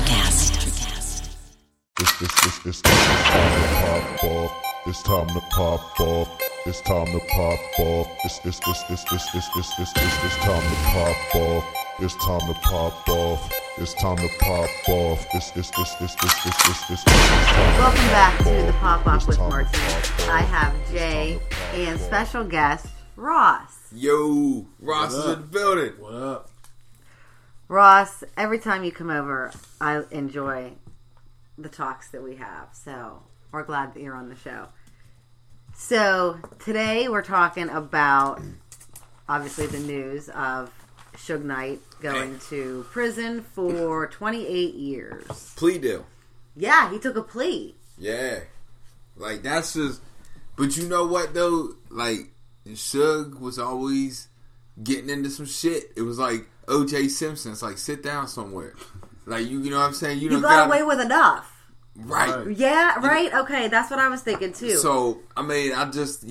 Culturecast. It's time to pop off. It's time to pop off. It's time to pop off. It's time to pop off. It's time to pop off. It's time to pop off. It's Welcome back to the Pop Off with Martise. I have Jay and special guest Ross. Yo, Ross is in the building. What up? Ross, every time you come over, I enjoy the talks that we have. So we're glad that you're on the show. So today we're talking about, obviously, the news of Suge Knight going to prison for 28 years. Plea deal. Yeah, he took a plea. Yeah. Like, that's just... But you know what, though? Like, Suge was always getting into some shit. It was like... OJ Simpson, it's like sit down somewhere, like you know what I'm saying. You got away with enough, right? Yeah, right. Okay, that's what I was thinking too. So I mean, I just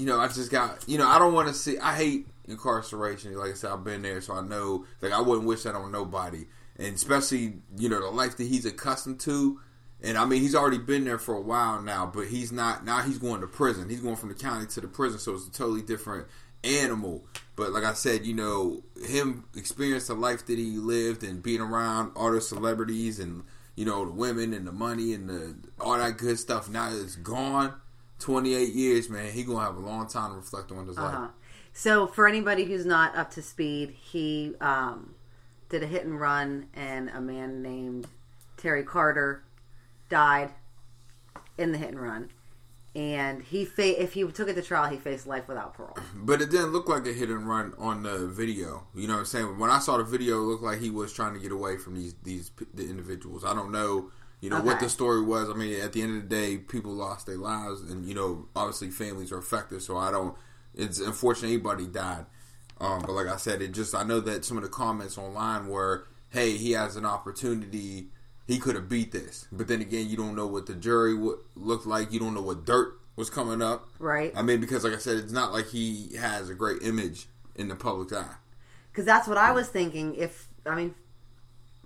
got I don't want to see. I hate incarceration. Like I said, I've been there, so I know. Like I wouldn't wish that on nobody, and especially the life that he's accustomed to. And I mean, he's already been there for a while now, but he's not. Now he's going to prison. He's going from the county to the prison, so it's a totally different animal. But like I said, him experiencing the life that he lived and being around all the celebrities and, the women and the money and all that good stuff. Now it's gone. 28 years, man. He going to have a long time to reflect on his life. So for anybody who's not up to speed, he did a hit and run and a man named Terry Carter died in the hit and run. And if he took it to trial, he faced life without parole. But it didn't look like a hit and run on the video. You know what I'm saying? When I saw the video, it looked like he was trying to get away from the individuals. I don't know, what the story was. I mean, at the end of the day, people lost their lives. And, obviously families are affected. So it's unfortunate anybody died. But like I said, I know that some of the comments online were, hey, he has an opportunity. He could have beat this. But then again, you don't know what the jury looked like. You don't know what dirt was coming up. Right. I mean, because like I said, it's not like he has a great image in the public's eye. Because that's what I was thinking.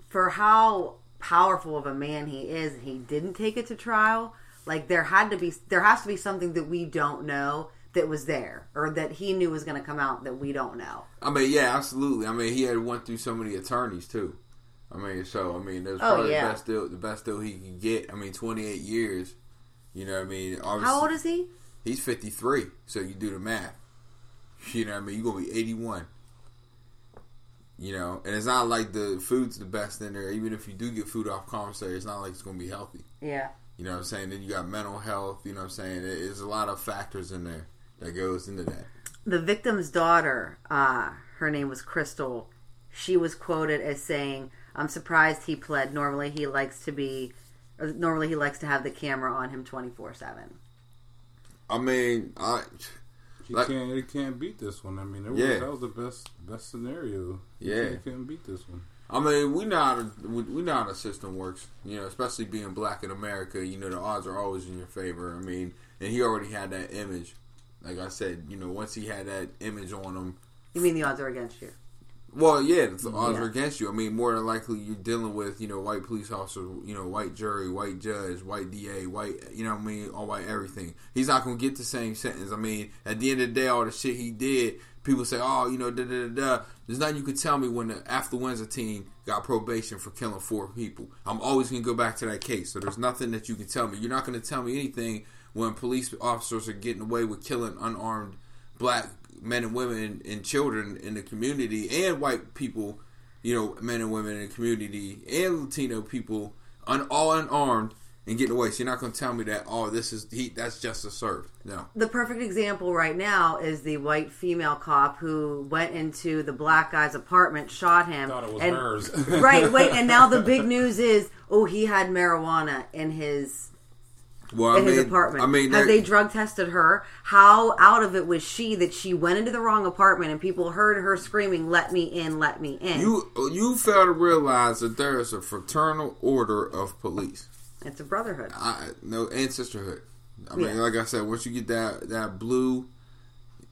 For how powerful of a man he is, he didn't take it to trial. Like, there has to be something that we don't know that was there. Or that he knew was going to come out that we don't know. I mean, yeah, absolutely. I mean, he had went through so many attorneys, too. I mean, that's probably the best deal he can get. I mean, 28 years, you know what I mean? How old is he? He's 53, so you do the math. You know what I mean? You're going to be 81. And it's not like the food's the best in there. Even if you do get food off commissary, it's not like it's going to be healthy. Yeah. You know what I'm saying? Then you got mental health, you know what I'm saying? There's a lot of factors in there that goes into that. The victim's daughter, her name was Crystal, she was quoted as saying... I'm surprised he pled. Normally he likes to have the camera on him 24/7. I mean, it can't beat this one. I mean, that was the best scenario. Yeah, it can't beat this one. I mean, we know how the system works. Especially being black in America. The odds are always in your favor. I mean, and he already had that image. Like I said, once he had that image on him, you mean the odds are against you. Well, yeah, the odds are against you. I mean, more than likely you're dealing with, white police officer, white jury, white judge, white DA, white, all white everything. He's not going to get the same sentence. I mean, at the end of the day, all the shit he did, people say, oh, da-da-da-da. There's nothing you could tell me when the After Wednesday team got probation for killing 4 people. I'm always going to go back to that case, so there's nothing that you can tell me. You're not going to tell me anything when police officers are getting away with killing unarmed black men and women and children in the community, and white people, men and women in the community, and Latino people, all unarmed and getting away. So you're not going to tell me that, that's justice served. No. The perfect example right now is the white female cop who went into the black guy's apartment, shot him. Thought it was hers. Right, wait, and now the big news is, he had marijuana in his... his apartment. I mean, have they drug tested her? How out of it was she that she went into the wrong apartment and people heard her screaming, "Let me in, let me in"? You fail to realize that there is a fraternal order of police. It's a brotherhood. And sisterhood. I mean, like I said, once you get that blue,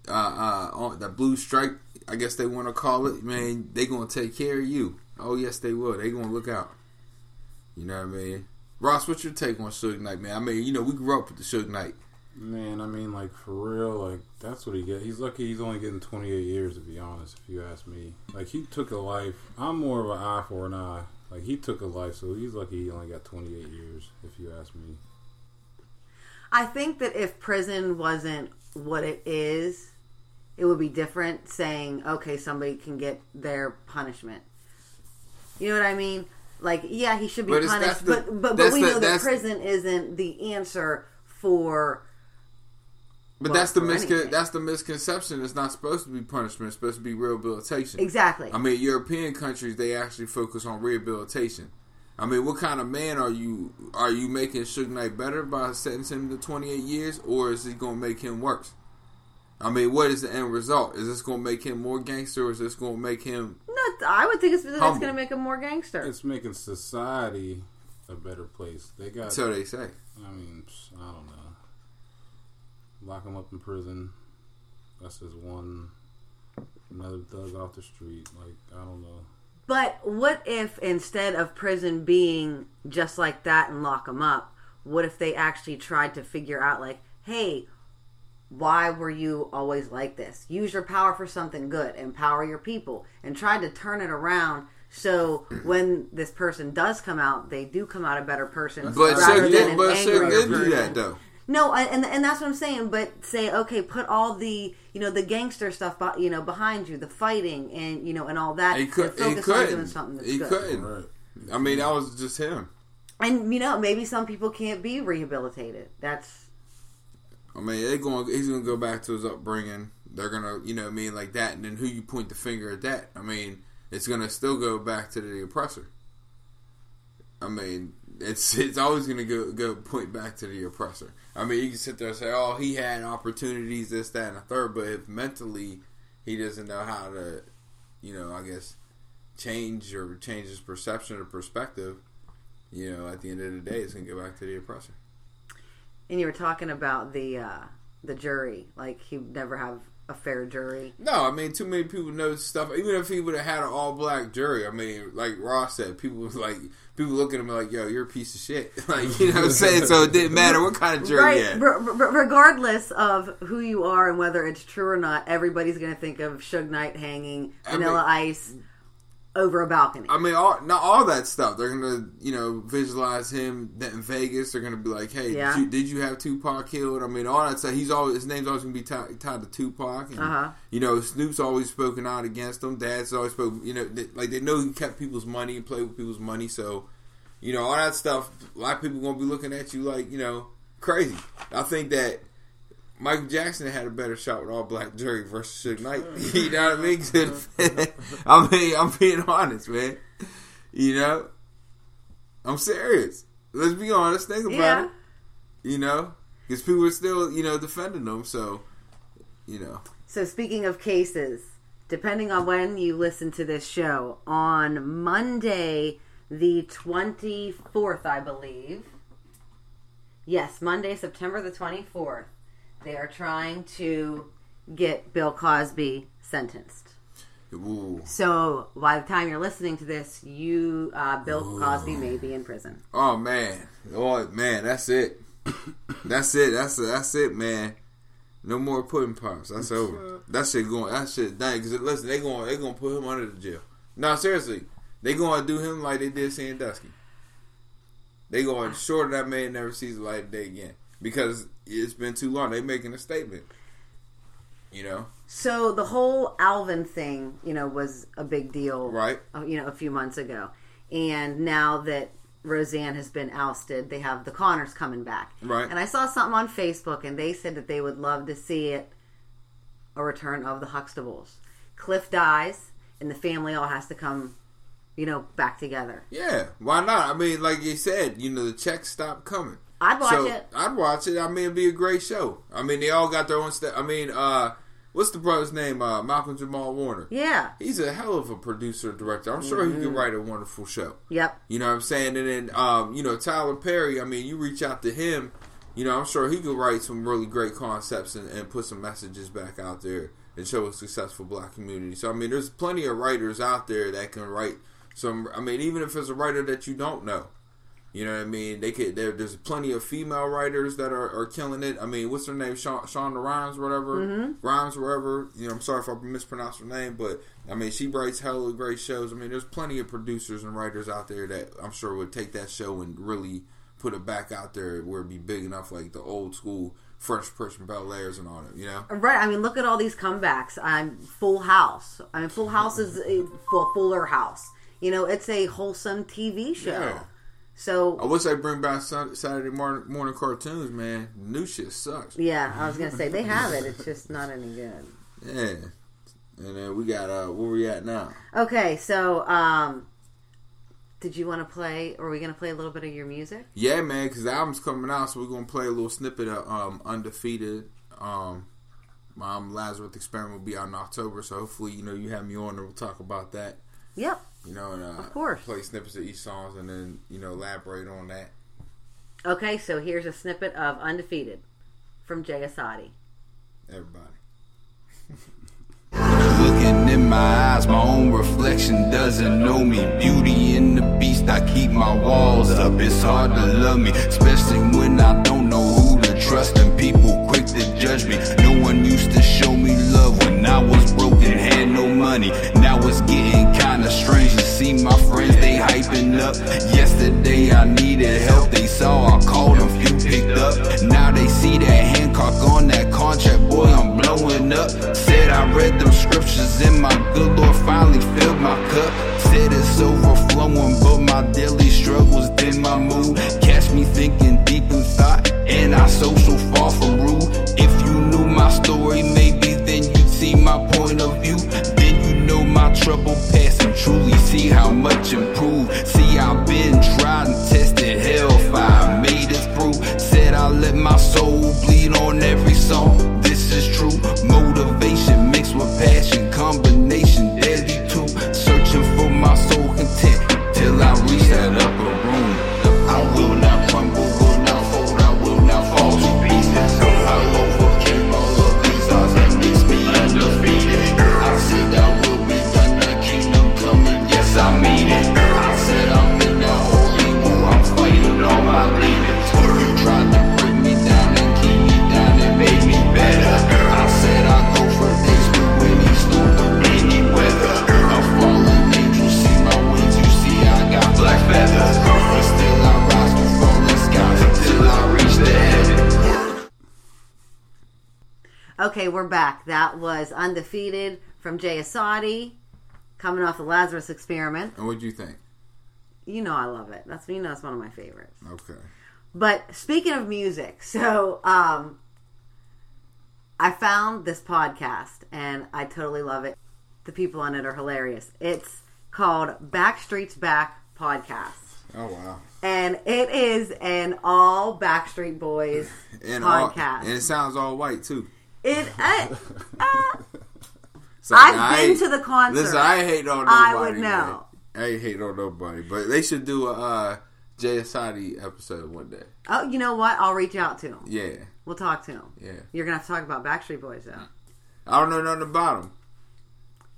that blue stripe, I guess they want to call it. Man, they gonna take care of you. Oh yes, they will. They gonna look out. You know what I mean? Ross, what's your take on Suge Knight, man? I mean, you know, we grew up with the Suge Knight. Man, I mean, like, for real, like, that's what he gets. He's lucky he's only getting 28 years, to be honest, if you ask me. Like, he took a life. I'm more of an eye for an eye. Like, he took a life, so he's lucky he only got 28 years, if you ask me. I think that if prison wasn't what it is, it would be different saying, okay, somebody can get their punishment. You know what I mean? Like, yeah, he should be punished, but we know that prison isn't the answer for... But well, that's the misconception. It's not supposed to be punishment. It's supposed to be rehabilitation. Exactly. I mean, European countries, they actually focus on rehabilitation. I mean, what kind of man are you? Are you making Suge Knight better by sentencing him to 28 years, or is it going to make him worse? I mean, what is the end result? Is this going to make him more gangster, or is this going to make him... No, I would think it's going to make him more gangster. It's making society a better place. They got... So they say. I mean, I don't know. Lock him up in prison. That's just one. Another thug off the street. Like, I don't know. But what if instead of prison being just like that and lock him up, what if they actually tried to figure out, like, hey, why were you always like this? Use your power for something good. Empower your people. And try to turn it around so when this person does come out, they do come out a better person. But Suge did do that, though. No, and that's what I'm saying. But say, okay, put all the, you know, the gangster stuff, you know, behind you, the fighting, and you know, and all that. He couldn't. Right. I mean, that was just him. And you know, maybe some people can't be rehabilitated. That's. I mean, he's gonna go back to his upbringing. They're gonna, you know, what I mean, like that, and then who you point the finger at that. I mean, it's gonna still go back to the oppressor. I mean. It's always going to go point back to the oppressor. I mean, you can sit there and say, oh, he had opportunities, this, that, and a third, but if mentally he doesn't know how to, you know, I guess, change his perception or perspective, you know, at the end of the day, it's going to go back to the oppressor. And you were talking about the jury. Like, he would never have a fair jury. No, I mean, too many people know stuff. Even if he would have had an all-black jury, I mean, like Ross said, people look at him like, yo, you're a piece of shit. Like, you know what I'm saying? So it didn't matter what kind of jury he had. Regardless of who you are and whether it's true or not, everybody's going to think of Suge Knight hanging Vanilla Ice over a balcony. I mean, all that stuff. They're going to, you know, visualize him in Vegas. They're going to be like, hey, yeah. did you have Tupac killed? I mean, all that stuff. His name's always going to be tied to Tupac. And, you know, Snoop's always spoken out against him. Dad's always spoken, you know, they know he kept people's money and played with people's money. So, you know, all that stuff, a lot of people going to be looking at you like, you know, crazy. I think that Michael Jackson had a better shot with all black jury versus Suge Knight. You know what I mean? I mean, I'm being honest, man. You know? I'm serious. Let's be honest. Think about it. You know? Because people are still, you know, defending them. So, you know. So, speaking of cases, depending on when you listen to this show, on Monday, the 24th, I believe. Yes, Monday, September the 24th. They are trying to get Bill Cosby sentenced. Ooh. So by the time you're listening to this, you Bill Cosby may be in prison. Oh man, that's it. That's it. That's it, man. No more pudding pops. That's over. That shit going. That shit dang. Because listen, they gonna put him under the jail. No, seriously, they gonna do him like they did Sandusky. They gonna ensure that man never sees the light of day again. Because it's been too long. They're making a statement. You know? So the whole Alvin thing, you know, was a big deal. Right. You know, a few months ago. And now that Roseanne has been ousted, they have the Connors coming back. Right. And I saw something on Facebook, and they said that they would love to see a return of the Huxtables. Cliff dies, and the family all has to come, you know, back together. Yeah. Why not? I mean, like you said, you know, the checks stopped coming. I'd watch it. I mean, it'd be a great show. I mean, they all got their own stuff. I mean, what's the brother's name? Malcolm Jamal Warner. Yeah. He's a hell of a producer, director. I'm sure he can write a wonderful show. Yep. You know what I'm saying? And then, you know, Tyler Perry, I mean, you reach out to him, you know, I'm sure he could write some really great concepts and put some messages back out there and show a successful black community. So, I mean, there's plenty of writers out there that can write some, I mean, even if it's a writer that you don't know. You know what I mean? They could. There's plenty of female writers that are killing it. I mean, what's her name? Shonda Rhimes, whatever. Mm-hmm. You know, I'm sorry if I mispronounced her name, but I mean, she writes hella great shows. I mean, there's plenty of producers and writers out there that I'm sure would take that show and really put it back out there where it'd be big enough, like the old school Fresh Prince and Bel-Airs and all that, you know? Right. I mean, look at all these comebacks. Full House. I mean, Full House is a Fuller House. You know, it's a wholesome TV show. Yeah. So I wish they bring back Saturday morning cartoons, man. New shit sucks. Yeah, I was gonna say they have it. It's just not any good. Yeah, and then we got where we at now? Okay, so did you want to play? Or are we gonna play a little bit of your music? Yeah, man, because the album's coming out, so we're gonna play a little snippet of Undefeated. Lazarus Experiment will be out in October, so hopefully you know you have me on and we'll talk about that. Yep. You know, and of course, play snippets of each song and then, you know, elaborate on that. Okay, so here's a snippet of Undefeated from Jay Asadi. Everybody. Looking in my eyes, my own reflection doesn't know me. Beauty and the beast, I keep my walls up. It's hard to love me, especially when I don't know who to trust. And people quick to judge me. No one used to show me love when I was broken, had no money. Now it's getting kinda strange to see my friends, they hyping up. Yesterday I needed help, they saw I called them, few picked up. Now they see that Hancock on that contract, boy I'm blowing up. Said I read them scriptures and my good Lord finally filled my cup. Said it's overflowing but my daily struggles did my mood. Catch me thinking deep in thought and I so far from rude. If you knew my story maybe then you'd see my point of view. My trouble past and truly see how much improved. See I've been tried and tested, hellfire made it through. Said I let my soul bleed on every song, this is true. Motivation mixed with passion, combination deadly too. Searching for my soul content till I reach that upper room. I will not crumble, will not fold, I will not fall to pieces. I overcame all of these odds that makes me undefeated. I said I will. I mean it. I said I'm in the holy war. I'm fighting all my demons. You tried to bring me down and keep me down and make me better. I said I go for things but when you storm with any weather. I'm falling angel, see my wings, you see I got black feathers. But still I rise through falling skies until I reach the heaven. Okay, we're back. That was Undefeated from Jay Asadi, coming off the Lazarus Experiment. And what'd you think? You know I love it. That's, you know, it's one of my favorites. Okay. But speaking of music, so I found this podcast and I totally love it. The people on it are hilarious. It's called Backstreets Back Podcast. Oh, wow. And it is an all Backstreet Boys and podcast. And it sounds all white, too. So, I've been to the concert. Listen, I ain't hating on nobody. I would know. Man. I ain't hating on nobody. But they should do a Jay Asadi episode one day. Oh, you know what? I'll reach out to him. Yeah. We'll talk to him. Yeah. You're going to have to talk about Backstreet Boys, though. I don't know nothing about them.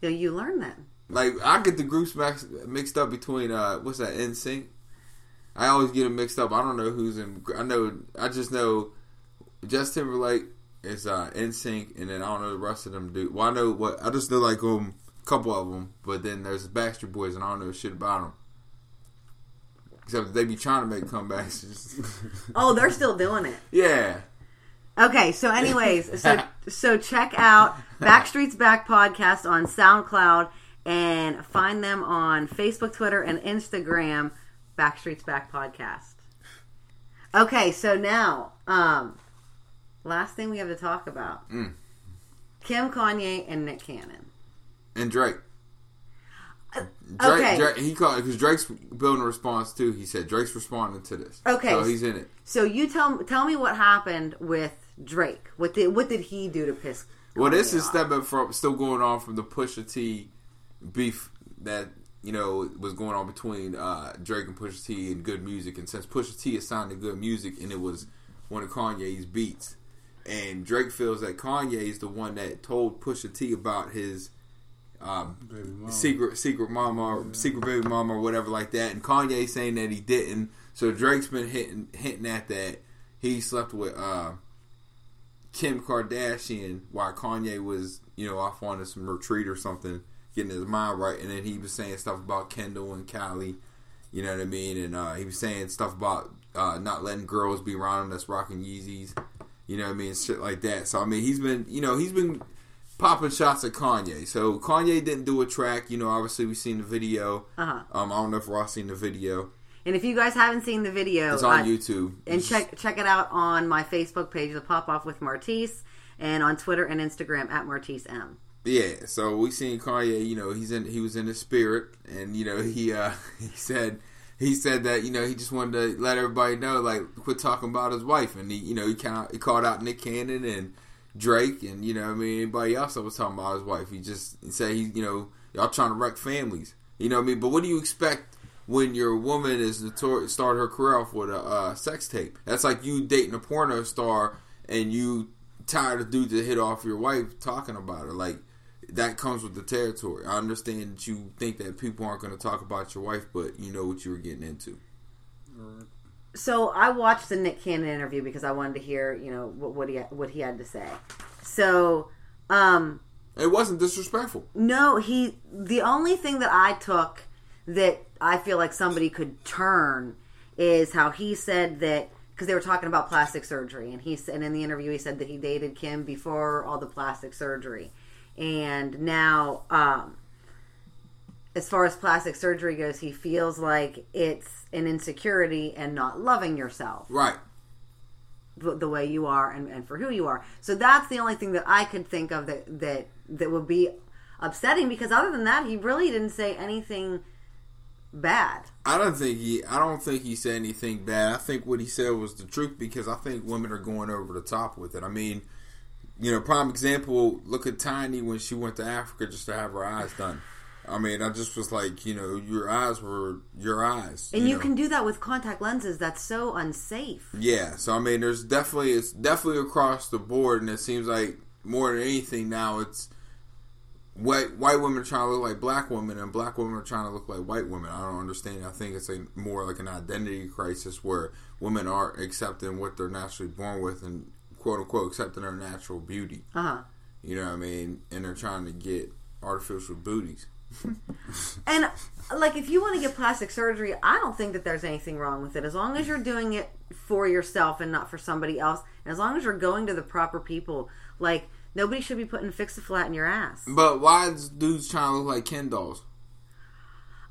Yeah, you learn that. Like, I get the groups mixed up between, what's that, NSYNC? I always get them mixed up. I don't know who's in. I just know Justin Timberlake. It's NSYNC, and then I don't know the rest of them do. Well, I know what I just know, like a couple of them, but then there's Backstreet Boys, and I don't know shit about them. Except they be trying to make comebacks. Oh, they're still doing it. Yeah. Okay, so anyways, so check out Backstreet's Back Podcast on SoundCloud, and find them on Facebook, Twitter, and Instagram. Backstreet's Back Podcast. Okay, so now. Last thing we have to talk about. Kim, Kanye, and Nick Cannon. And Drake. Okay. Drake, he called it because Drake's building a response too. He said Drake's responding to this. Okay. So he's in it. So you tell me what happened with Drake. What did he do to piss Kanye off? Well, this is stepping from still going on from the Pusha T beef that, you know, was going on between Drake and Pusha T and Good Music. And since Pusha T is signed to Good Music and it was one of Kanye's beats. And Drake feels that Kanye is the one that told Pusha T about his secret baby mama or whatever like that. And Kanye saying that he didn't. So Drake's been hinting at that. He slept with Kim Kardashian while Kanye was, off on some retreat or something, getting his mind right. And then he was saying stuff about Kendall and Kylie, you know what I mean? And he was saying stuff about not letting girls be around him that's rocking Yeezys, you know what I mean? Shit like that. So, I mean, he's been popping shots at Kanye. So Kanye didn't do a track. Obviously we've seen the video. Uh-huh. I don't know if Ross seen the video. And if you guys haven't seen the video, it's on YouTube. And check it out on my Facebook page, The Pop Off with Martise, and on Twitter and Instagram at Martise M. Yeah. So we seen Kanye. He was in his spirit, and he said that he just wanted to let everybody know, like, quit talking about his wife, and he called out Nick Cannon and Drake, and anybody else that was talking about his wife. He just said, y'all trying to wreck families, But what do you expect when your woman is start her career off with a sex tape? That's like you dating a porno star and you tired of dude to hit off your wife talking about her. Like, that comes with the territory. I understand that you think that people aren't going to talk about your wife, but you know what you were getting into. So I watched the Nick Cannon interview because I wanted to hear, what he had to say. So, it wasn't disrespectful. No, the only thing that I took that I feel like somebody could turn is how he said that, because they were talking about plastic surgery, and in the interview he said that he dated Kim before all the plastic surgery, and now as far as plastic surgery goes, he feels like it's an insecurity and not loving yourself right the way you are and for who you are. So that's the only thing that I could think of that would be upsetting, because other than that, he really didn't say anything bad. I don't think he said anything bad. I think what he said was the truth, because I think women are going over the top with it. I mean, prime example, look at Tiny when she went to Africa just to have her eyes done. I mean, I just was like, your eyes were your eyes. And you can do that with contact lenses. That's so unsafe. Yeah. So, I mean, it's definitely across the board, and it seems like more than anything now it's white women are trying to look like black women, and black women are trying to look like white women. I don't understand. I think it's more like an identity crisis where women aren't accepting what they're naturally born with and, quote unquote, accepting their natural beauty. Uh-huh. You know what I mean? And they're trying to get artificial booties. And, like, if you want to get plastic surgery, I don't think that there's anything wrong with it. As long as you're doing it for yourself and not for somebody else, and as long as you're going to the proper people, like, nobody should be putting Fix-A-Flat in your ass. But why is dudes trying to look like Ken dolls?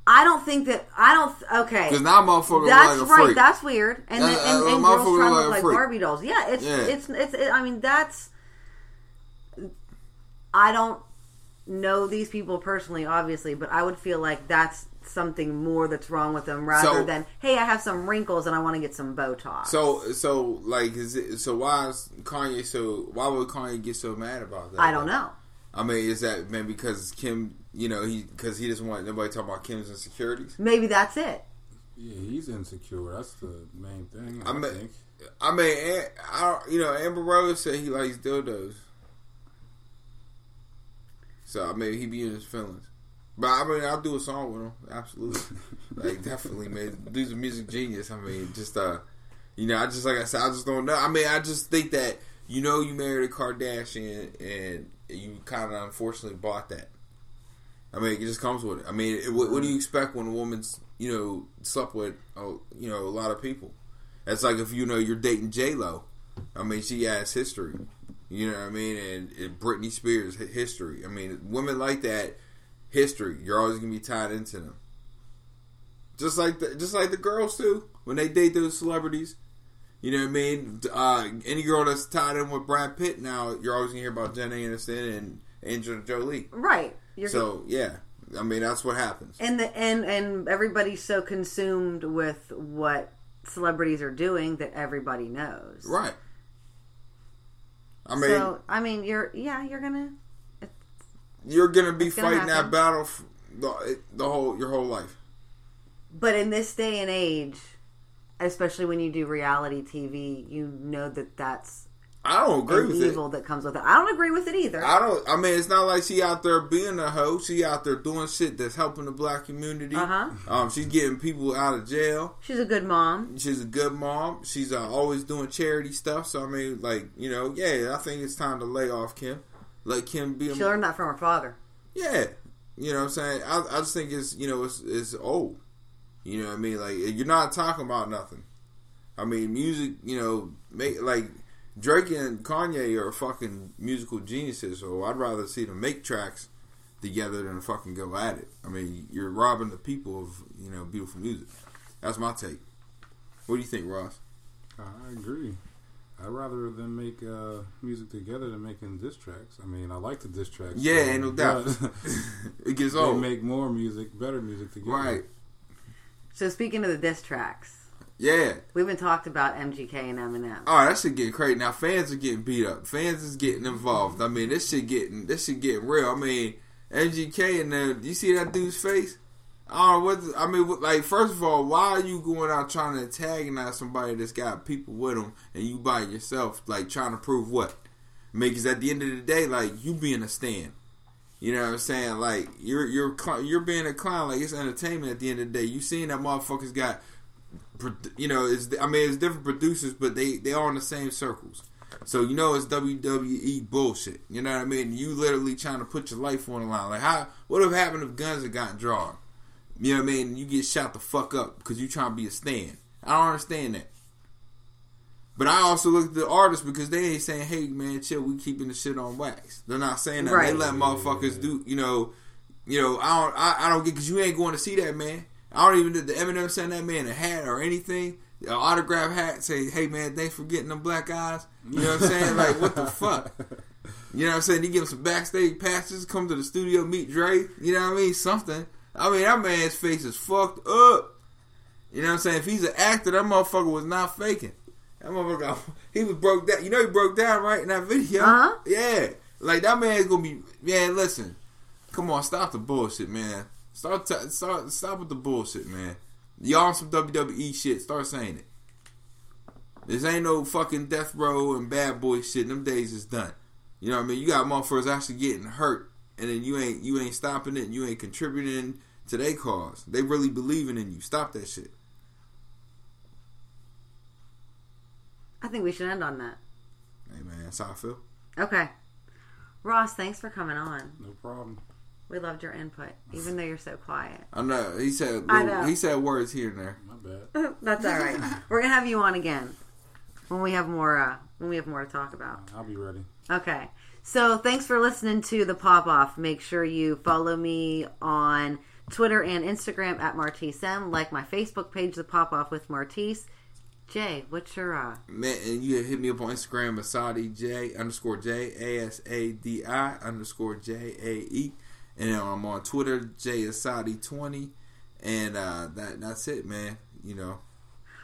Okay. Because now motherfuckers look like a freak. That's right, that's weird. And and girls trying to look like Barbie dolls. Yeah, I don't know these people personally, obviously, but I would feel like that's something more that's wrong with them rather than, hey, I have some wrinkles and I want to get some Botox. So why would Kanye get so mad about that? I don't know. I mean, is that maybe because Kim, because he doesn't want nobody talking about Kim's insecurities? Maybe that's it. Yeah, he's insecure. That's the main thing. I think Amber Rose said he likes dildos. So, I mean, he be in his feelings. But, I mean, I'll do a song with him. Absolutely. Like, definitely, man. Dude's a music genius. I mean, just, I don't know. I mean, I just think that, you married a Kardashian and you kind of unfortunately bought that. I mean, it just comes with it. I mean, what do you expect when a woman's, slept with, a lot of people? That's like if, you're dating J-Lo. I mean, she has history. You know what I mean? And Britney Spears, history. I mean, women like that. History, you're always gonna be tied into them. Just like the girls too, when they date those celebrities. You know what I mean? Any girl that's tied in with Brad Pitt now, you're always gonna hear about Jenna Aniston and Angelina Jolie. Right. Yeah. I mean, that's what happens. And and everybody's so consumed with what celebrities are doing that everybody knows. Right. You're gonna be fighting that battle your whole life. But in this day and age, especially when you do reality TV, that's I don't agree with evil that comes with it. I don't agree with it either. I mean, it's not like she out there being a hoe. She out there doing shit that's helping the black community. She's getting people out of jail. She's a good mom. She's always doing charity stuff. So I mean, like, you know, yeah, I think it's time to lay off Kim. Let Kim be. She learned that from her father. Yeah, you know what I'm saying. I just think it's, you know, it's old. You know what I mean? Like, you're not talking about nothing. I mean, music. You know, Drake and Kanye are fucking musical geniuses, so I'd rather see them make tracks together than fucking go at it. I mean, you're robbing the people of, you know, beautiful music. That's my take. What do you think, Ross? I agree. I'd rather them make music together than making diss tracks. I mean, I like the diss tracks. Yeah, ain't no doubt. It gets old. They make more music, better music together. Right. So speaking of the diss tracks. Yeah. We've been talked about MGK and Eminem. Oh, that shit getting crazy. Now fans are getting beat up. Fans is getting involved. I mean, this shit getting real. I mean, MGK and them, you see that dude's face? First of all, why are you going out trying to antagonize somebody that's got people with them and you by yourself, like, trying to prove what? I mean, because at the end of the day, like, you being a stan. You know what I'm saying? Like, you're being a clown. Like, it's entertainment at the end of the day. You seen that motherfuckers got... You know, it's different producers, but they all in the same circles. So, you know, it's WWE bullshit. You know what I mean? You literally trying to put your life on the line. Like, what would have happened if guns had gotten drawn? You know what I mean? You get shot the fuck up because you trying to be a stan. I don't understand that. But I also look at the artists because they ain't saying, hey, man, chill, we keeping the shit on wax. They're not saying that. Right. They let motherfuckers do, you know, I don't get, because you ain't going to see that, man. I don't even did the Eminem send that man a hat or anything, an autograph hat, saying, hey, man, thanks for getting them black eyes. You know what I'm saying? Like, what the fuck? You know what I'm saying? He give him some backstage passes, come to the studio, meet Dre. You know what I mean? Something. I mean, that man's face is fucked up. You know what I'm saying? If he's an actor, that motherfucker was not faking. That motherfucker, he was broke down. You know he broke down, right, in that video? Uh-huh. Yeah. Like, that man's going to be, man, listen, come on, stop the bullshit, man. Stop with the bullshit, man. Y'all on some WWE shit. Start saying it. This ain't no fucking death row and bad boy shit. Them days is done. You know what I mean? You got motherfuckers actually getting hurt, and then you ain't stopping it, and you ain't contributing to their cause. They really believing in you. Stop that shit. I think we should end on that. Hey, man, that's how I feel. Okay. Ross, thanks for coming on. No problem. We loved your input, even though you're so quiet. I know. He said words here and there. My bad. That's all right. We're gonna have you on again when we have more. When we have more to talk about, I'll be ready. Okay. So thanks for listening to the Pop Off. Make sure you follow me on Twitter and Instagram at MartiseM. Like my Facebook page, The Pop Off with Martise. Jay, what's your Man, and you hit me up on Instagram, Asadi J _ JASADI _ JAE. And I'm on Twitter, Jay Asadi 20, and that's it, man. You know.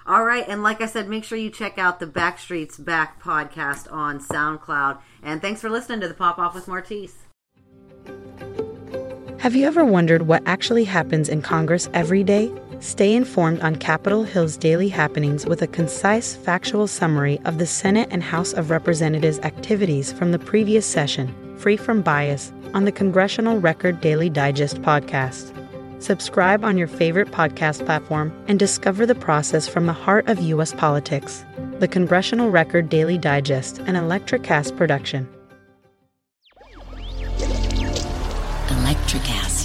All right, and like I said, make sure you check out the Backstreets Back podcast on SoundCloud. And thanks for listening to the Pop Off with Martise. Have you ever wondered what actually happens in Congress every day? Stay informed on Capitol Hill's daily happenings with a concise, factual summary of the Senate and House of Representatives' activities from the previous session, free from bias, on the Congressional Record Daily Digest podcast. Subscribe on your favorite podcast platform and discover the process from the heart of U.S. politics. The Congressional Record Daily Digest, an Electricast production. Electricast.